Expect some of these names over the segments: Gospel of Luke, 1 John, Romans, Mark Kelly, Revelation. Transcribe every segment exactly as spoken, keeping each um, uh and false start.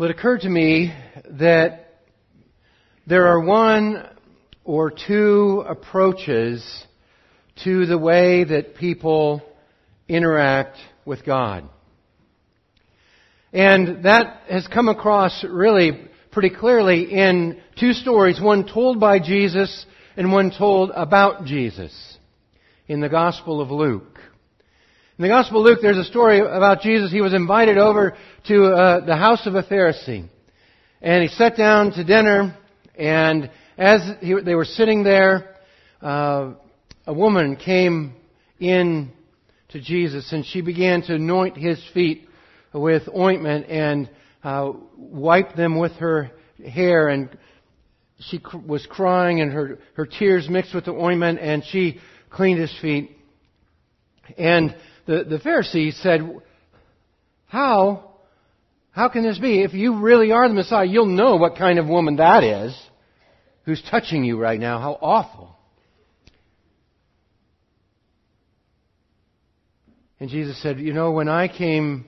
Well, it occurred to me that there are one or two approaches to the way that people interact with God. And that has come across really pretty clearly in two stories, one told by Jesus and one told about Jesus in the Gospel of Luke. In the Gospel of Luke, there's a story about Jesus. He was invited over to uh, the house of a Pharisee. And he sat down to dinner, and as he, they were sitting there, uh, a woman came in to Jesus, and she began to anoint his feet with ointment and uh, wiped them with her hair, and she cr- was crying, and her, her tears mixed with the ointment, and she cleaned his feet. And the, the Pharisee said, how, how can this be? If you really are the Messiah, you'll know what kind of woman that is who's touching you right now. How awful. And Jesus said, you know, when I came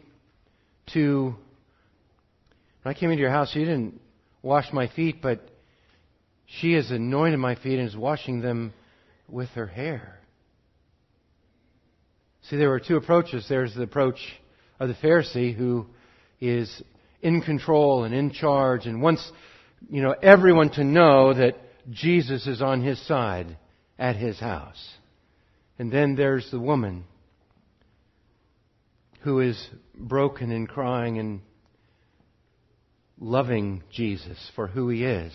to, when I came into your house, you didn't wash my feet, but she has anointed my feet and is washing them with her hair. See, there were two approaches. There's the approach of the Pharisee who is in control and in charge and wants, you know, everyone to know that Jesus is on his side at his house. And then there's the woman who is broken and crying and loving Jesus for who He is.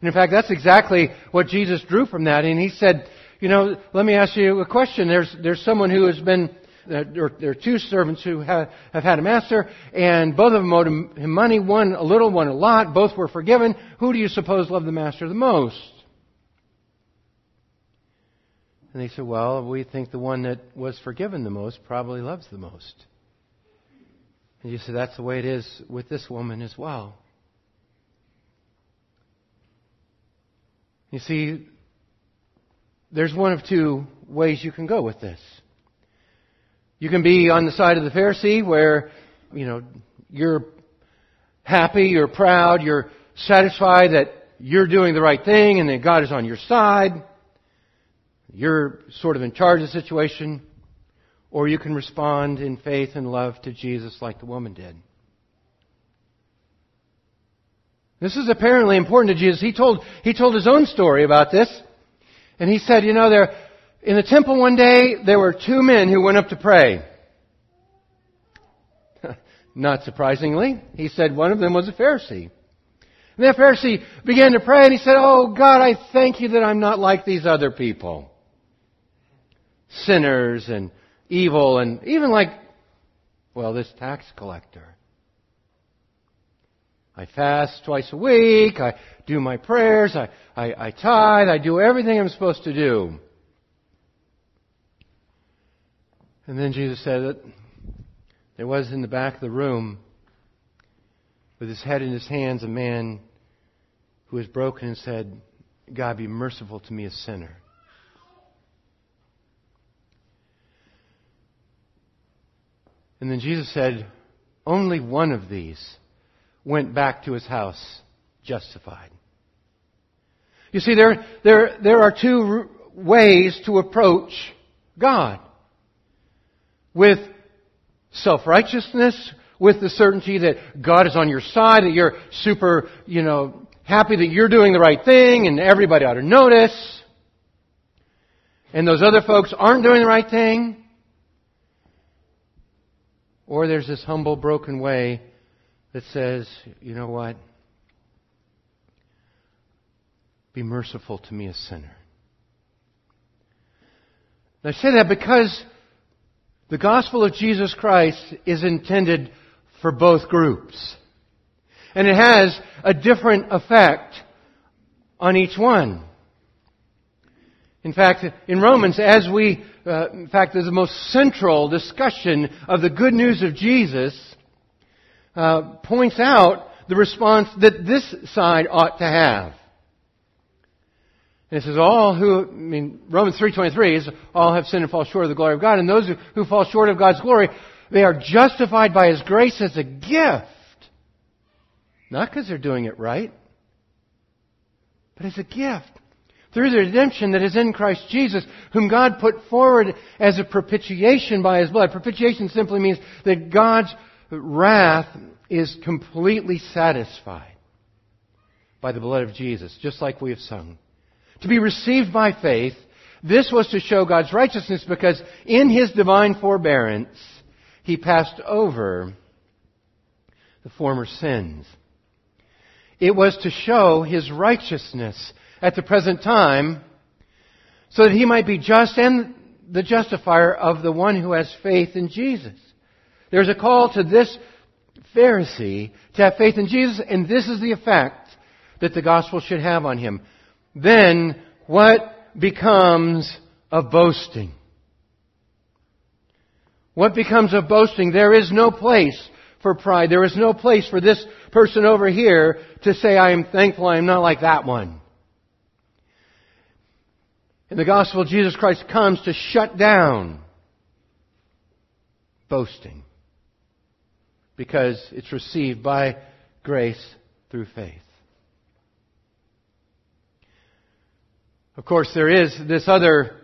And in fact, that's exactly what Jesus drew from that. And He said, you know, let me ask you a question. There's there's someone who has been, uh, there, there are two servants who have, have had a master, and both of them owed him money, one a little, one a lot. Both were forgiven. Who do you suppose loved the master the most? And they said, well, we think the one that was forgiven the most probably loves the most. And you say, that's the way it is with this woman as well. You see, there's one of two ways you can go with this. You can be on the side of the Pharisee where, you know, you're happy, you're proud, you're satisfied that you're doing the right thing and that God is on your side. You're sort of in charge of the situation, or you can respond in faith and love to Jesus like the woman did. This is apparently important to Jesus. He told, he told his own story about this. And he said, you know, there in the temple one day, there were two men who went up to pray. Not surprisingly, he said one of them was a Pharisee. And that Pharisee began to pray, and he said, oh, God, I thank you that I'm not like these other people. Sinners and evil and even like, well, this tax collector. I fast twice a week. I do my prayers. I, I, I tithe. I do everything I'm supposed to do. And then Jesus said that there was in the back of the room with his head in his hands, a man who was broken and said, God, be merciful to me, a sinner. And then Jesus said, only one of these went back to his house justified. You see, there, there, there are two ways to approach God. With self-righteousness, with the certainty that God is on your side, that you're super, you know, happy that you're doing the right thing and everybody ought to notice. And those other folks aren't doing the right thing. Or there's this humble, broken way that says, you know what? Be merciful to me, a sinner. And I say that because the gospel of Jesus Christ is intended for both groups. And it has a different effect on each one. In fact, in Romans, as we, uh, in fact, there's the most central discussion of the good news of Jesus, uh, points out the response that this side ought to have. And it says, all who, I mean, Romans three twenty-three is, all have sinned and fall short of the glory of God. And those who, who fall short of God's glory, they are justified by His grace as a gift Not because they're doing it right, but as a gift. Through the redemption that is in Christ Jesus, whom God put forward as a propitiation by His blood. Propitiation simply means that God's wrath is completely satisfied by the blood of Jesus, just like we have sung. To be received by faith, this was to show God's righteousness because in His divine forbearance, He passed over the former sins. It was to show His righteousness at the present time so that He might be just and the justifier of the one who has faith in Jesus. There's a call to this Pharisee to have faith in Jesus, and this is the effect that the gospel should have on him. Then what becomes of boasting? What becomes of boasting? There is no place for pride. There is no place for this person over here to say, I am thankful I am not like that one. In the gospel, Jesus Christ comes to shut down boasting because it's received by grace through faith. Of course, there is this other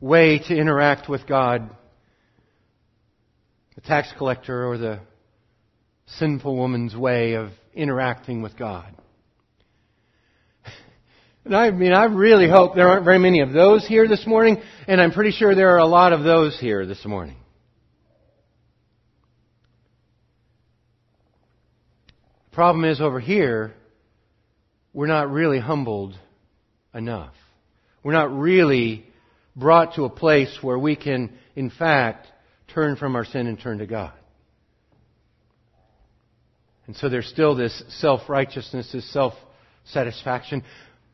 way to interact with God. The tax collector or the sinful woman's way of interacting with God. And I mean, I really hope there aren't very many of those here this morning, and I'm pretty sure there are a lot of those here this morning. The problem is over here, we're not really humbled enough. We're not really brought to a place where we can, in fact, turn from our sin and turn to God. And so there's still this self-righteousness, this self-satisfaction.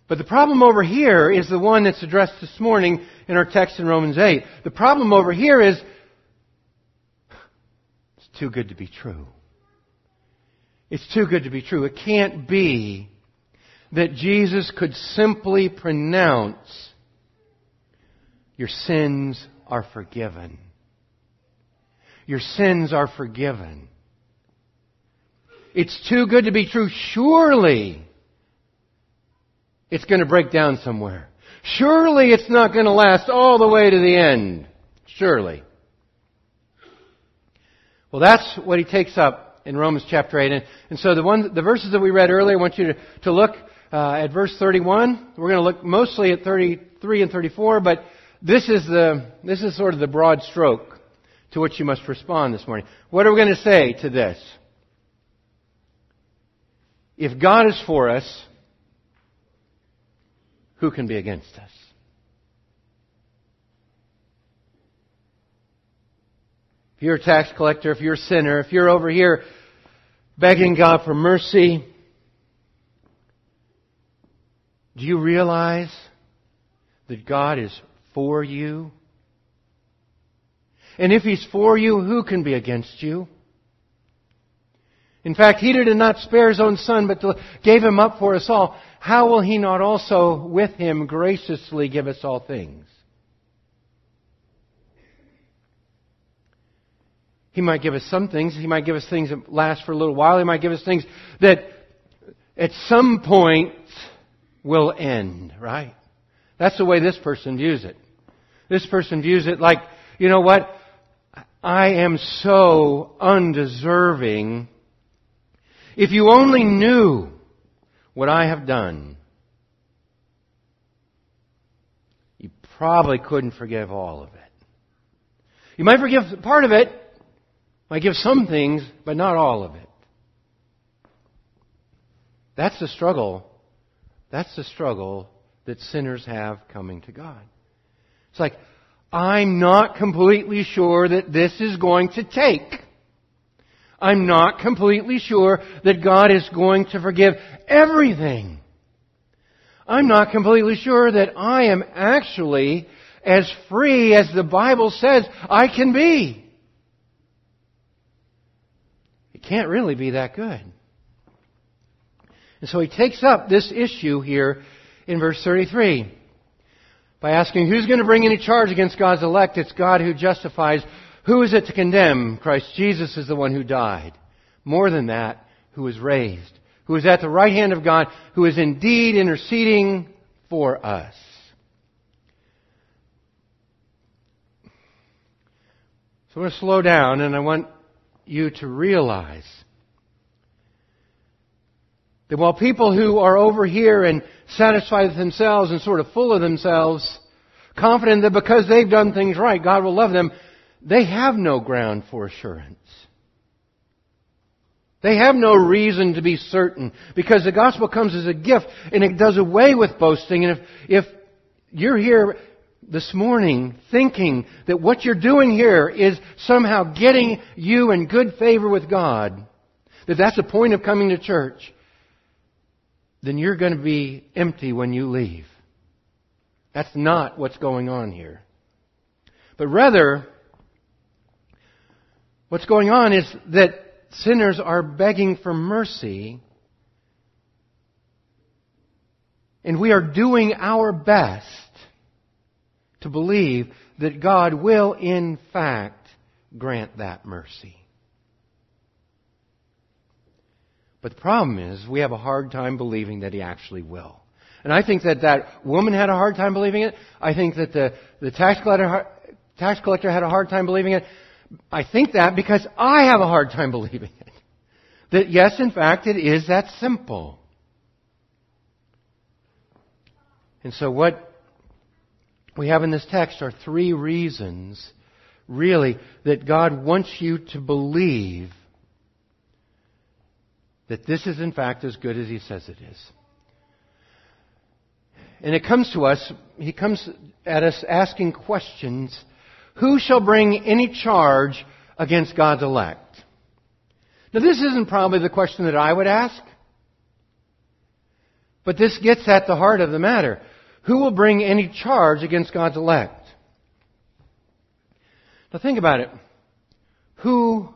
But the problem over here is the one that's addressed this morning in our text in Romans eight. The problem over here is it's too good to be true. It's too good to be true. It can't be that Jesus could simply pronounce, your sins are forgiven. Your sins are forgiven. It's too good to be true. Surely it's going to break down somewhere. Surely it's not going to last all the way to the end. Surely. Well, that's what he takes up in Romans chapter eight. And, and so the one, the verses that we read earlier, I want you to, to look uh, at verse thirty-one. We're going to look mostly at thirty-three and thirty-four, but this is the this is sort of the broad stroke to which you must respond this morning. What are we going to say to this? If God is for us, who can be against us? If you're a tax collector, if you're a sinner, if you're over here begging God for mercy, do you realize that God is for you? And if He's for you, who can be against you? In fact, He did not spare His own Son, but gave Him up for us all. How will He not also with Him graciously give us all things? He might give us some things. He might give us things that last for a little while. He might give us things that at some point will end, right? That's the way this person views it. This person views it like, you know what? I am so undeserving. If you only knew what I have done, you probably couldn't forgive all of it. You might forgive part of it, might give some things, but not all of it. That's the struggle. That's the struggle that sinners have coming to God. It's like, I'm not completely sure that this is going to take. I'm not completely sure that God is going to forgive everything. I'm not completely sure that I am actually as free as the Bible says I can be. It can't really be that good. And so he takes up this issue here in verse thirty-three by asking, who's going to bring any charge against God's elect? It's God who justifies. Who is it to condemn? Christ Jesus is the one who died. More than that, who is raised, who is at the right hand of God, who is indeed interceding for us. So I'm going to slow down, and I want you to realize that while people who are over here and satisfied with themselves and sort of full of themselves, confident that because they've done things right, God will love them, they have no ground for assurance. They have no reason to be certain, because the gospel comes as a gift and it does away with boasting. And if, if you're here this morning thinking that what you're doing here is somehow getting you in good favor with God, that that's the point of coming to church, then you're going to be empty when you leave. That's not what's going on here. But rather, what's going on is that sinners are begging for mercy, and we are doing our best to believe that God will, in fact, grant that mercy. But the problem is, we have a hard time believing that He actually will. And I think that that woman had a hard time believing it. I think that the, the tax collector, tax collector had a hard time believing it. I think that because I have a hard time believing it. That yes, in fact, it is that simple. And so what we have in this text are three reasons, really, that God wants you to believe that this is in fact as good as He says it is. And it comes to us, He comes at us asking questions. Who shall bring any charge against God's elect? Now, this isn't probably the question that I would ask, but this gets at the heart of the matter. Who will bring any charge against God's elect? Now, think about it. Who,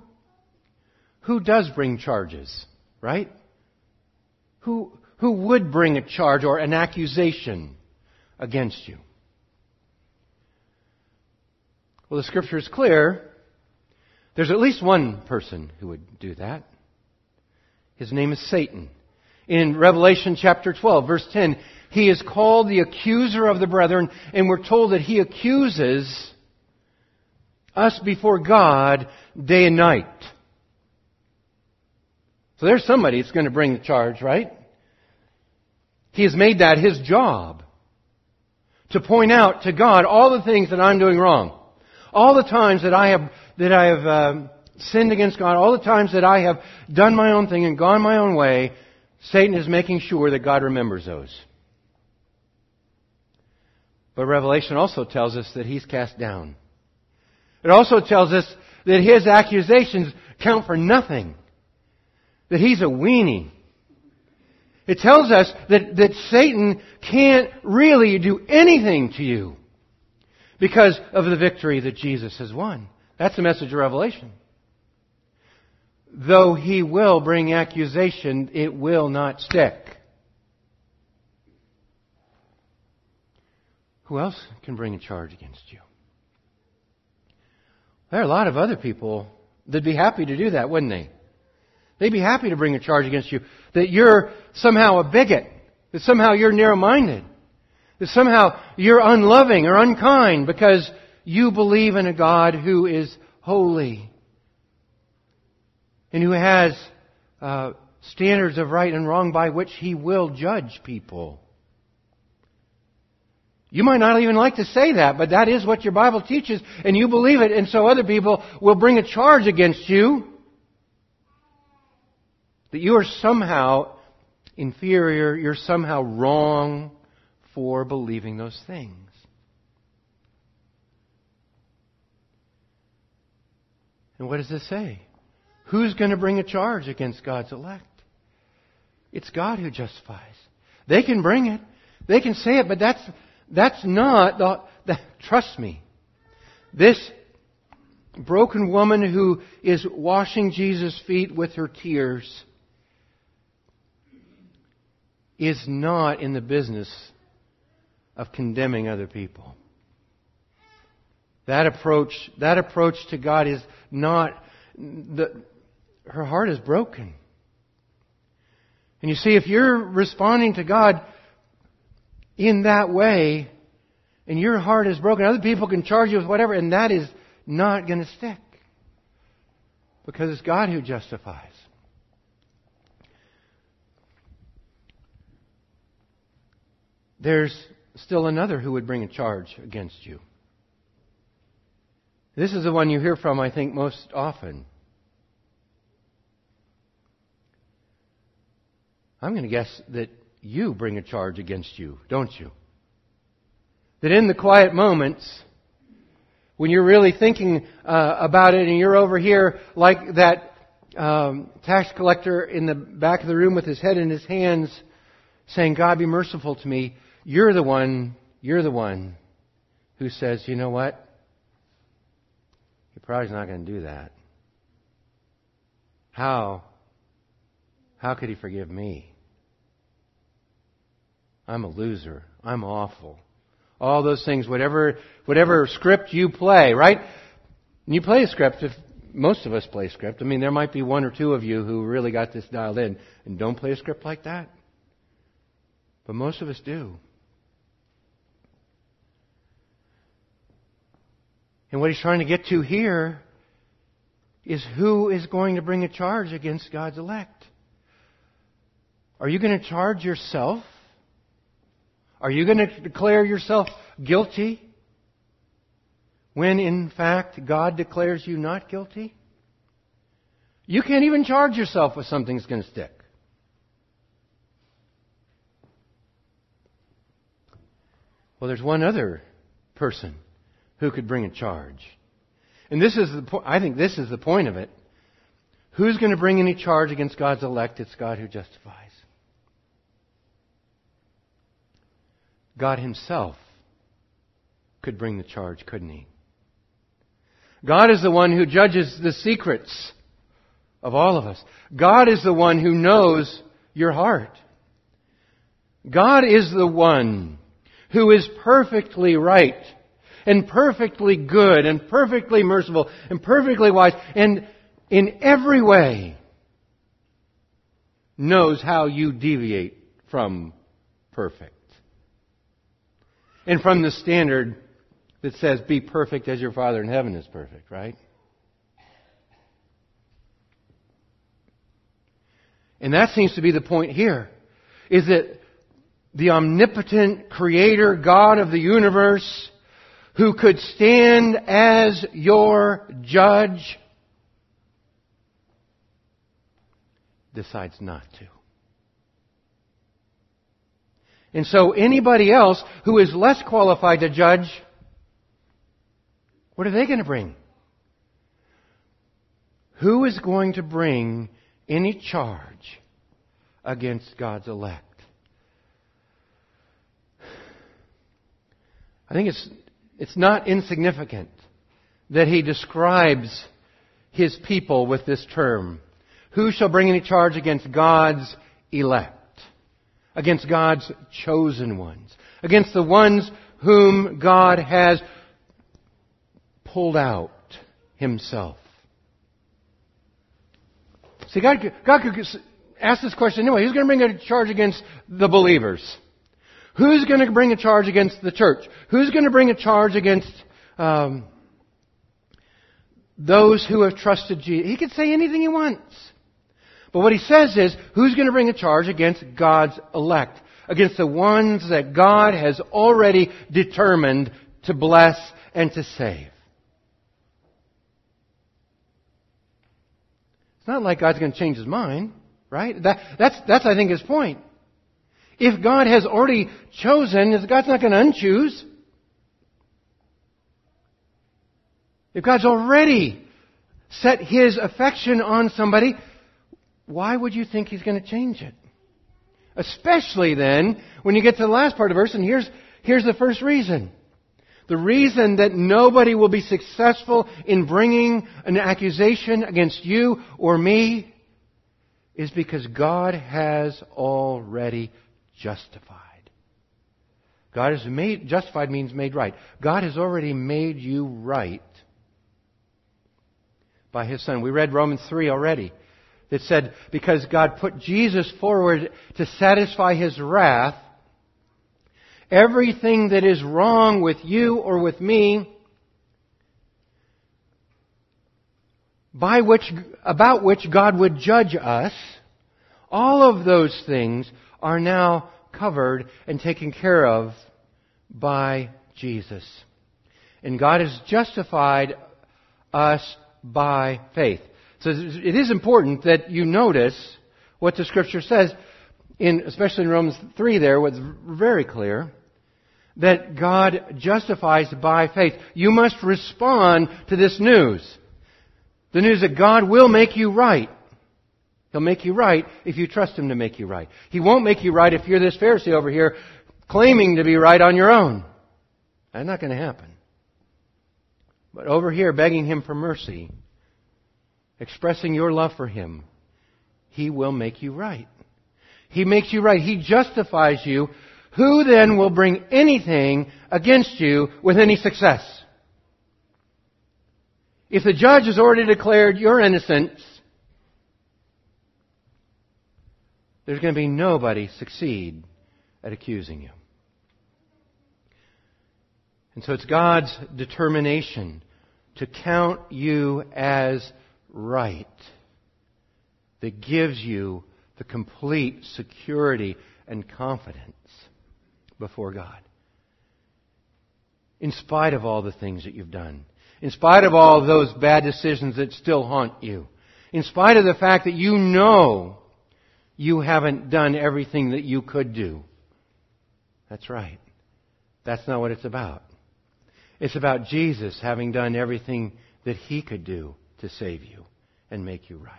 who does bring charges, right? Who, who would bring a charge or an accusation against you? Well, the Scripture is clear. There's at least one person who would do that. His name is Satan. In Revelation chapter twelve, verse ten, he is called the accuser of the brethren, and we're told that he accuses us before God day and night. So there's somebody that's going to bring the charge, right? He has made that his job, to point out to God all the things that I'm doing wrong. All the times that I have that I have um, sinned against God, all the times that I have done my own thing and gone my own way, Satan is making sure that God remembers those. But Revelation also tells us that he's cast down. It also tells us that his accusations count for nothing, that he's a weenie. It tells us that, that Satan can't really do anything to you, because of the victory that Jesus has won. That's the message of Revelation. Though he will bring accusation, it will not stick. Who else can bring a charge against you? There are a lot of other people that'd be happy to do that, wouldn't they? They'd be happy to bring a charge against you that you're somehow a bigot, that somehow you're narrow-minded, that somehow you're unloving or unkind because you believe in a God who is holy and who has uh, standards of right and wrong by which He will judge people. You might not even like to say that, but that is what your Bible teaches, and you believe it, and so other people will bring a charge against you that you are somehow inferior, you're somehow wrong for believing those things. And what does this say? Who's going to bring a charge against God's elect? It's God who justifies. They can bring it. They can say it, but that's that's not the, the trust me. This broken woman who is washing Jesus' feet with her tears is not in the business of condemning other people. That approach, that approach to God is not... The, her heart is broken. And you see, if you're responding to God in that way, and your heart is broken, other people can charge you with whatever, and that is not going to stick. Because it's God who justifies. There's still another who would bring a charge against you. This is the one you hear from, I think, most often. I'm going to guess that you bring a charge against you, don't you? That in the quiet moments, when you're really thinking uh, about it and you're over here like that um, tax collector in the back of the room with his head in his hands saying, God, be merciful to me. You're the one, you're the one who says, you know what? You're probably not going to do that. How? How could he forgive me? I'm a loser. I'm awful. All those things, whatever whatever script you play, right? And you play a script. If most of us play a script. I mean, there might be one or two of you who really got this dialed in and don't play a script like that. But most of us do. And what he's trying to get to here is who is going to bring a charge against God's elect. Are you going to charge yourself? Are you going to declare yourself guilty when, in fact, God declares you not guilty? You can't even charge yourself with something that's going to stick. Well, there's one other person who could bring a charge. And this is the po- I think this is the point of it. Who's going to bring any charge against God's elect? It's God who justifies. God Himself could bring the charge, couldn't He? God is the one who judges the secrets of all of us. God is the one who knows your heart. God is the one who is perfectly right and perfectly good and perfectly merciful and perfectly wise and in every way knows how you deviate from perfect. And from the standard that says, be perfect as your Father in heaven is perfect, right? And that seems to be the point here, is that the omnipotent Creator, God of the universe, who could stand as your judge, decides not to. And so anybody else who is less qualified to judge, what are they going to bring? Who is going to bring any charge against God's elect? I think it's it's not insignificant that he describes his people with this term. Who shall bring any charge against God's elect? Against God's chosen ones. Against the ones whom God has pulled out Himself. See, God could, God could ask this question anyway. Who's going to bring a charge against the believers? Who's going to bring a charge against the church? Who's going to bring a charge against um, those who have trusted Jesus? He could say anything He wants. But what he says is, who's going to bring a charge against God's elect? Against the ones that God has already determined to bless and to save. It's not like God's going to change His mind, right? That, that's, that's, I think, His point. If God has already chosen, God's not going to unchoose. If God's already set His affection on somebody, why would you think He's going to change it? Especially then, when you get to the last part of the verse, and here's, here's the first reason. The reason that nobody will be successful in bringing an accusation against you or me is because God has already justified. God has made, justified means made right. God has already made you right by His Son. We read Romans three already. that said because God put Jesus forward to satisfy His wrath, everything that is wrong with you or with me, by which, about which God would judge us, all of those things are now covered and taken care of by Jesus. And God has justified us by faith. So it is important that you notice what the Scripture says, in, especially in Romans three there, what's very clear, that God justifies by faith. You must respond to this news. The news that God will make you right. He'll make you right if you trust Him to make you right. He won't make you right if you're this Pharisee over here claiming to be right on your own. That's not going to happen. But over here, begging Him for mercy, expressing your love for Him, He will make you right. He makes you right. He justifies you. Who then will bring anything against you with any success? If the judge has already declared your innocence, there's going to be nobody succeed at accusing you. And so it's God's determination to count you as right that gives you the complete security and confidence before God. In spite of all the things that you've done. In spite of all those bad decisions that still haunt you. In spite of the fact that you know you haven't done everything that you could do. That's right. That's not what it's about. It's about Jesus having done everything that He could do to save you and make you right.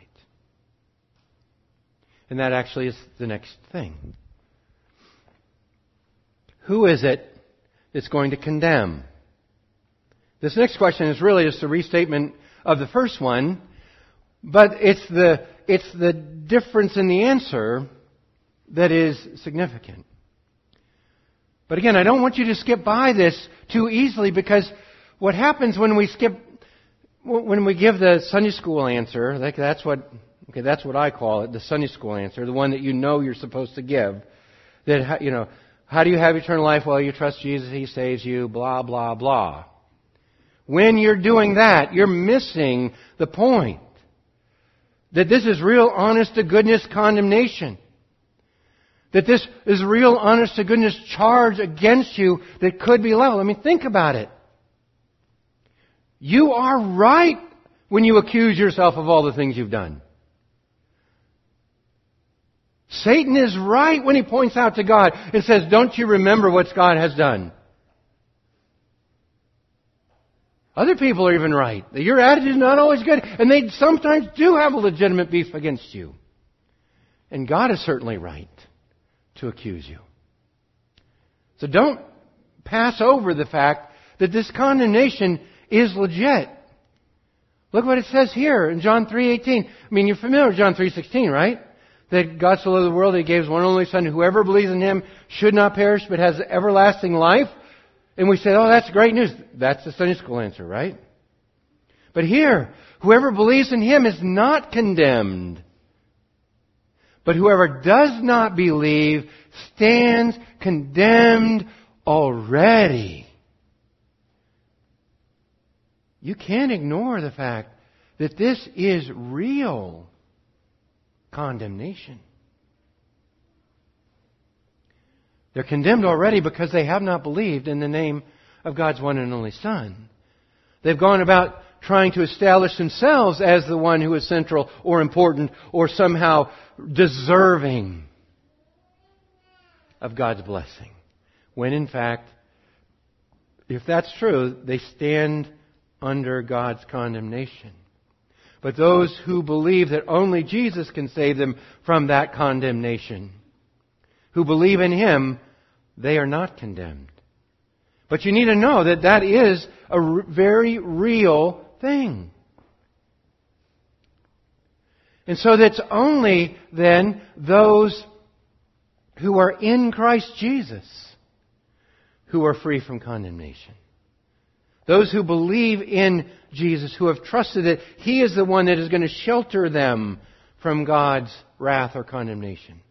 And that actually is the next thing. Who is it that's going to condemn? This next question is really just a restatement of the first one, but it's the, it's the difference in the answer that is significant. But again, I don't want you to skip by this too easily, because what happens when we skip, when we give the Sunday school answer, like that's what, okay, that's what I call it, the Sunday school answer, the one that you know you're supposed to give. That, you know, how do you have eternal life? Well, you trust Jesus, He saves you, blah, blah, blah. When you're doing that, you're missing the point. That this is real honest-to-goodness condemnation. That this is real, honest-to-goodness charge against you that could be leveled. I mean, think about it. You are right when you accuse yourself of all the things you've done. Satan is right when he points out to God and says, don't you remember what God has done? Other people are even right. Your attitude is not always good, and they sometimes do have a legitimate beef against you. And God is certainly right to accuse you. So don't pass over the fact that this condemnation is legit. Look what it says here in John three eighteen. I mean, you're familiar with John three sixteen, right? That God so loved the world that He gave His one and only Son, whoever believes in Him should not perish but has everlasting life. And we say, oh, that's great news. That's the Sunday school answer, right? But here, whoever believes in Him is not condemned. But whoever does not believe stands condemned already. You can't ignore the fact that this is real condemnation. They're condemned already because they have not believed in the name of God's one and only Son. They've gone about trying to establish themselves as the one who is central or important or somehow deserving of God's blessing. When in fact, if that's true, they stand under God's condemnation. But those who believe that only Jesus can save them from that condemnation, who believe in Him, they are not condemned. But you need to know that that is a r- very real thing. And so that's only then those who are in Christ Jesus who are free from condemnation. Those who believe in Jesus, who have trusted that He is the one that is going to shelter them from God's wrath or condemnation.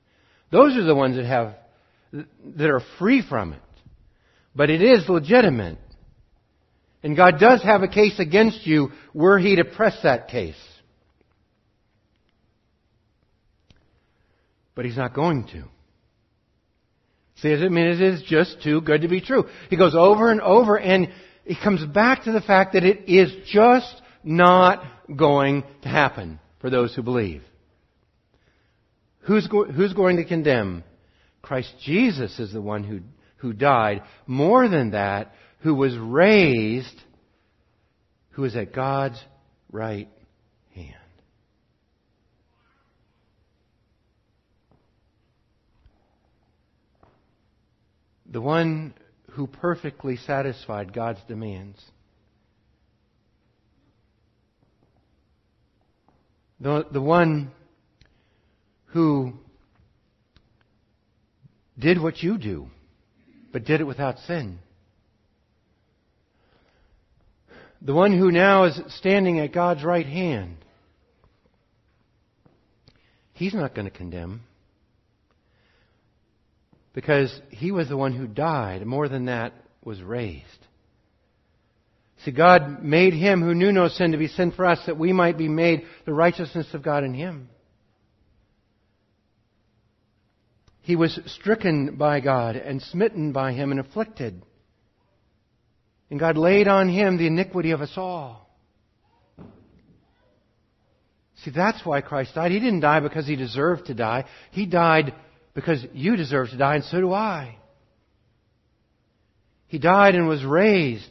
Those are the ones that have, that are free from it. But it is legitimate. And God does have a case against you were He to press that case. But He's not going to. See, I mean, it is just too good to be true. He goes over and over, and He comes back to the fact that it is just not going to happen for those who believe. Who's, go- who's going to condemn? Christ Jesus is the one who, who died. More than that, who was raised, who is at God's right hand. The one who perfectly satisfied God's demands. The, the one who did what you do, but did it without sin. The one who now is standing at God's right hand. He's not going to condemn. Because He was the one who died. More than that, was raised. See, God made Him who knew no sin to be sin for us, that we might be made the righteousness of God in Him. He was stricken by God and smitten by Him and afflicted. And God laid on Him the iniquity of us all. See, that's why Christ died. He didn't die because He deserved to die. He died because you deserve to die, and so do I. He died and was raised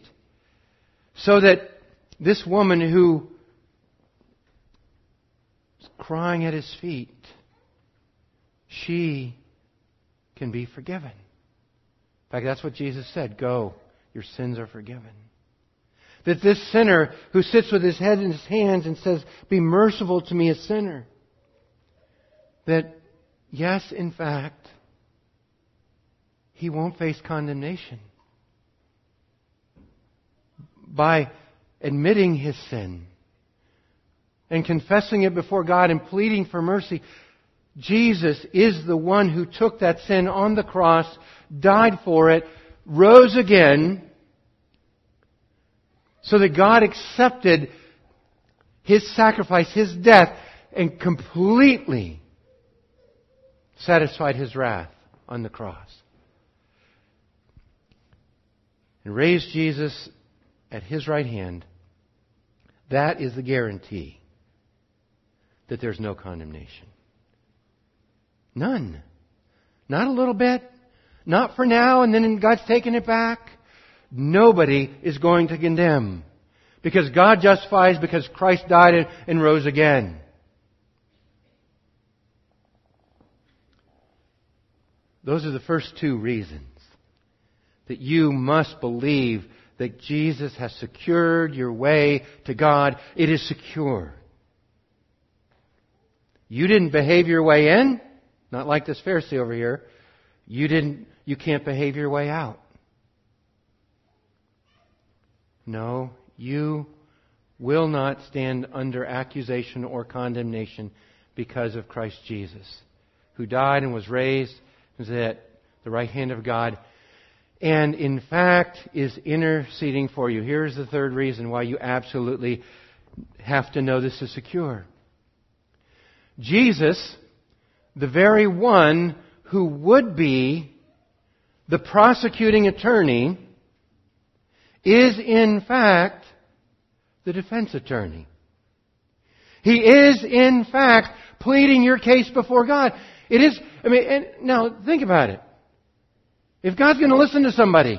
so that this woman who is crying at His feet, she can be forgiven. In fact, that's what Jesus said. Go. Your sins are forgiven. That this sinner who sits with his head in his hands and says, "Be merciful to me, a sinner." That, yes, in fact, he won't face condemnation. By admitting his sin and confessing it before God and pleading for mercy, Jesus is the one who took that sin on the cross, died for it, rose again, so that God accepted His sacrifice, His death, and completely satisfied His wrath on the cross. And raised Jesus at His right hand. That is the guarantee that there's no condemnation. None. Not a little bit. Not for now, and then God's taking it back. Nobody is going to condemn. Because God justifies, because Christ died and rose again. Those are the first two reasons that you must believe that Jesus has secured your way to God. It is secure. You didn't behave your way in. Not like this Pharisee over here. You didn't. You can't behave your way out. No, you will not stand under accusation or condemnation because of Christ Jesus, who died and was raised, is at the right hand of God, and in fact is interceding for you. Here's the third reason why you absolutely have to know this is secure. Jesus, the very one who would be the prosecuting attorney, is in fact the defense attorney. He is in fact pleading your case before God. It is, I mean, and now think about it. If God's going to listen to somebody,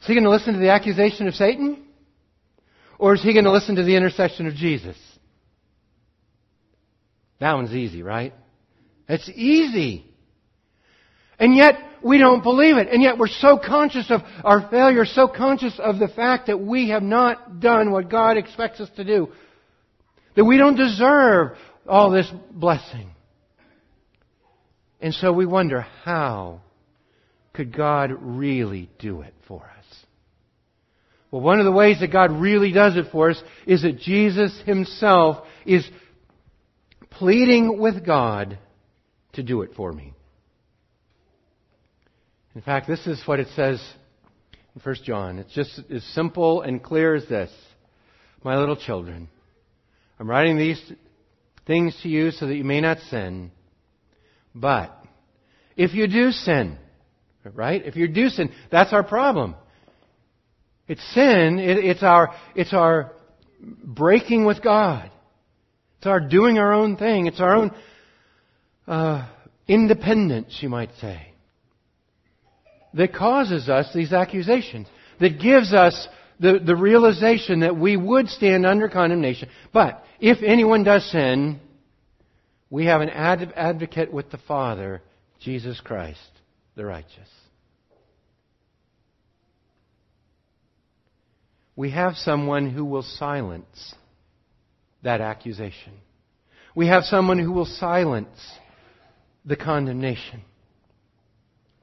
is He going to listen to the accusation of Satan? Or is He going to listen to the intercession of Jesus? That one's easy, right? It's easy. And yet, we don't believe it. And yet, we're so conscious of our failure, so conscious of the fact that we have not done what God expects us to do. That we don't deserve all this blessing. And so we wonder, how could God really do it for us? Well, one of the ways that God really does it for us is that Jesus Himself is pleading with God to do it for me. In fact, this is what it says in First John. It's just as simple and clear as this. My little children, I'm writing these things to you so that you may not sin. But if you do sin, right? If you do sin, that's our problem. It's sin. It, it's our it's our breaking with God. It's our doing our own thing. It's our own uh, independence, you might say, that causes us these accusations, that gives us the, the realization that we would stand under condemnation. But if anyone does sin, we have an ad- advocate with the Father, Jesus Christ, the righteous. We have someone who will silence that accusation. We have someone who will silence the condemnation.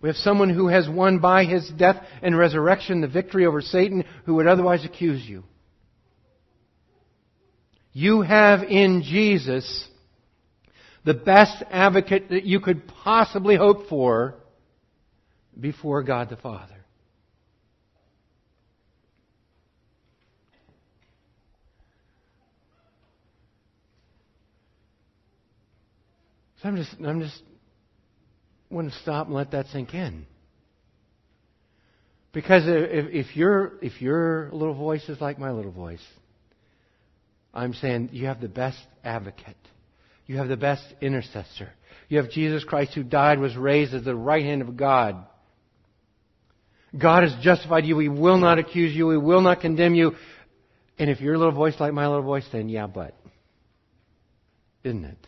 We have someone who has won by His death and resurrection the victory over Satan, who would otherwise accuse you. You have in Jesus the best advocate that you could possibly hope for before God the Father. So I'm just, I'm just want to stop and let that sink in. Because if, if your if your little voice is like my little voice, I'm saying you have the best advocate. You have the best intercessor. You have Jesus Christ, who died, was raised at the right hand of God. God has justified you. He will not accuse you. He will not condemn you. And if your little voice like my little voice, then yeah, but. Isn't it?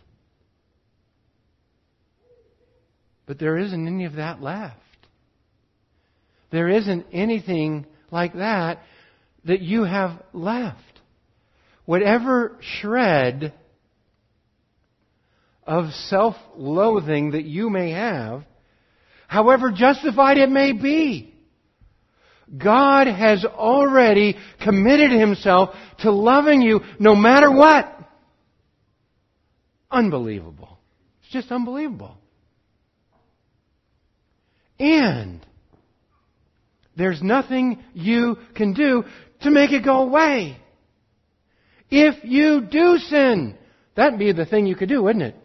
But there isn't any of that left. There isn't anything like that that you have left. Whatever shred of self-loathing that you may have, however justified it may be, God has already committed Himself to loving you no matter what. Unbelievable. It's just unbelievable. And there's nothing you can do to make it go away. If you do sin, that'd be the thing you could do, wouldn't it?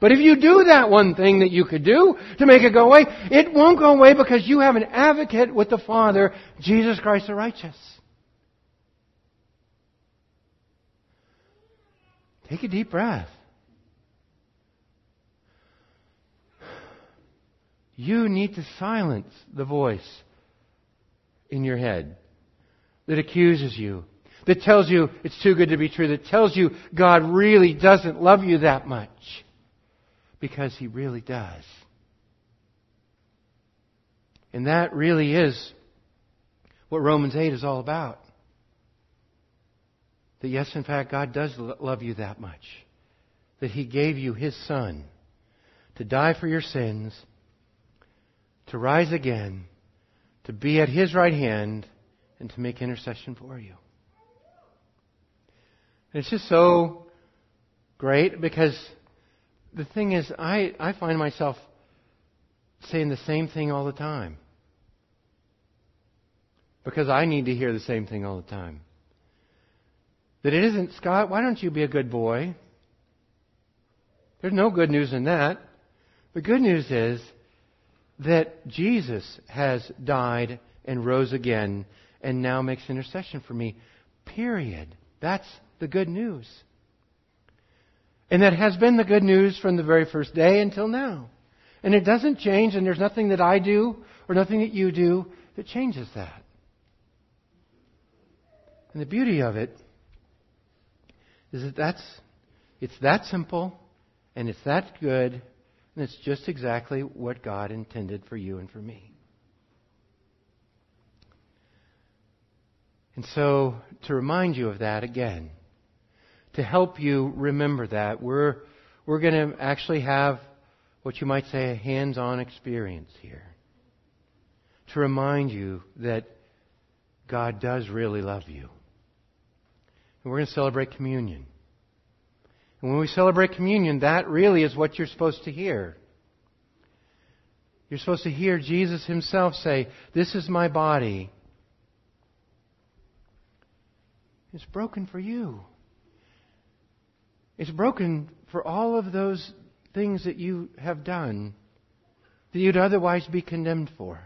But if you do that one thing that you could do to make it go away, it won't go away, because you have an advocate with the Father, Jesus Christ the righteous. Take a deep breath. You need to silence the voice in your head that accuses you, that tells you it's too good to be true, that tells you God really doesn't love you that much, because He really does. And that really is what Romans eight is all about. That yes, in fact, God does love you that much, that He gave you His Son to die for your sins, to rise again, to be at His right hand, and to make intercession for you. And it's just so great, because the thing is, I, I find myself saying the same thing all the time. Because I need to hear the same thing all the time. That it isn't, Scott, why don't you be a good boy? There's no good news in that. The good news is that Jesus has died and rose again and now makes intercession for me. Period. That's the good news. And that has been the good news from the very first day until now. And it doesn't change, and there's nothing that I do or nothing that you do that changes that. And the beauty of it is that that's, it's that simple, and it's that good. And it's just exactly what God intended for you and for me. And so, to remind you of that again, to help you remember that, we're, we're going to actually have what you might say a hands-on experience here. To remind you that God does really love you. And we're going to celebrate communion. And when we celebrate communion, that really is what you're supposed to hear. You're supposed to hear Jesus himself say, "This is my body. It's broken for you. It's broken for all of those things that you have done that you'd otherwise be condemned for.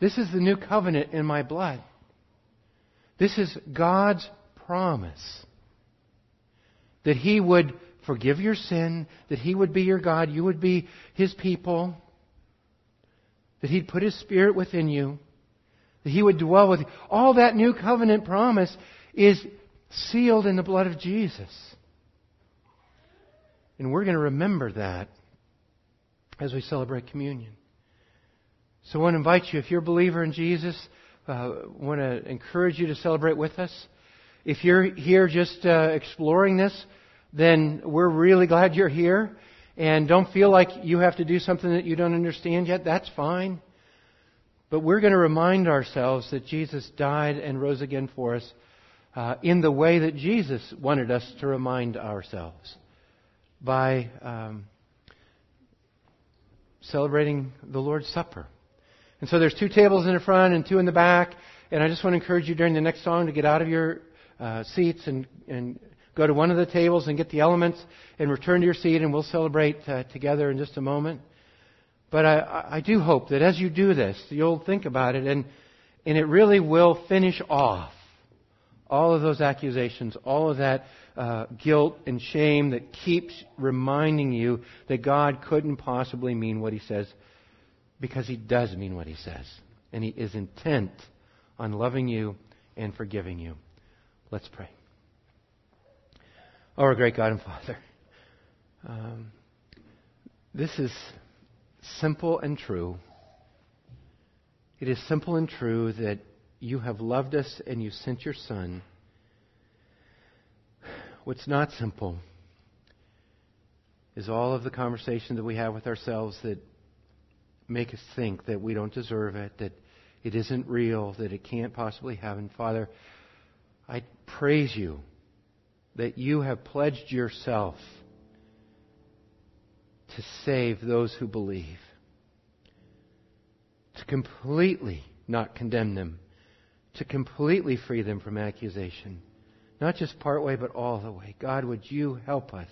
This is the new covenant in my blood. This is God's promise that He would forgive your sin, that He would be your God, you would be His people, that He'd put His Spirit within you, that He would dwell with you." All that new covenant promise is sealed in the blood of Jesus. And we're going to remember that as we celebrate communion. So I want to invite you, if you're a believer in Jesus, I uh, want to encourage you to celebrate with us. If you're here just uh, exploring this, then we're really glad you're here. And don't feel like you have to do something that you don't understand yet. That's fine. But we're going to remind ourselves that Jesus died and rose again for us uh, in the way that Jesus wanted us to remind ourselves, by um, celebrating the Lord's Supper. And so there's two tables in the front and two in the back. And I just want to encourage you during the next song to get out of your uh, seats and, and go to one of the tables and get the elements and return to your seat. And we'll celebrate uh, together in just a moment. But I, I do hope that as you do this, you'll think about it. And, and it really will finish off all of those accusations, all of that uh, guilt and shame that keeps reminding you that God couldn't possibly mean what He says. Because He does mean what He says. And He is intent on loving you and forgiving you. Let's pray. Oh, our great God and Father. Um, this is simple and true. It is simple and true that You have loved us and You sent Your Son. What's not simple is all of the conversation that we have with ourselves that make us think that we don't deserve it, that it isn't real, that it can't possibly happen. Father, I praise You that You have pledged Yourself to save those who believe, to completely not condemn them, to completely free them from accusation, not just part way, but all the way. God, would You help us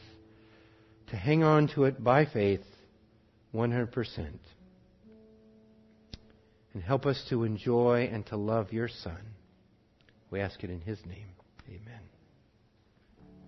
to hang on to it by faith one hundred percent. And help us to enjoy and to love Your Son. We ask it in His name. Amen.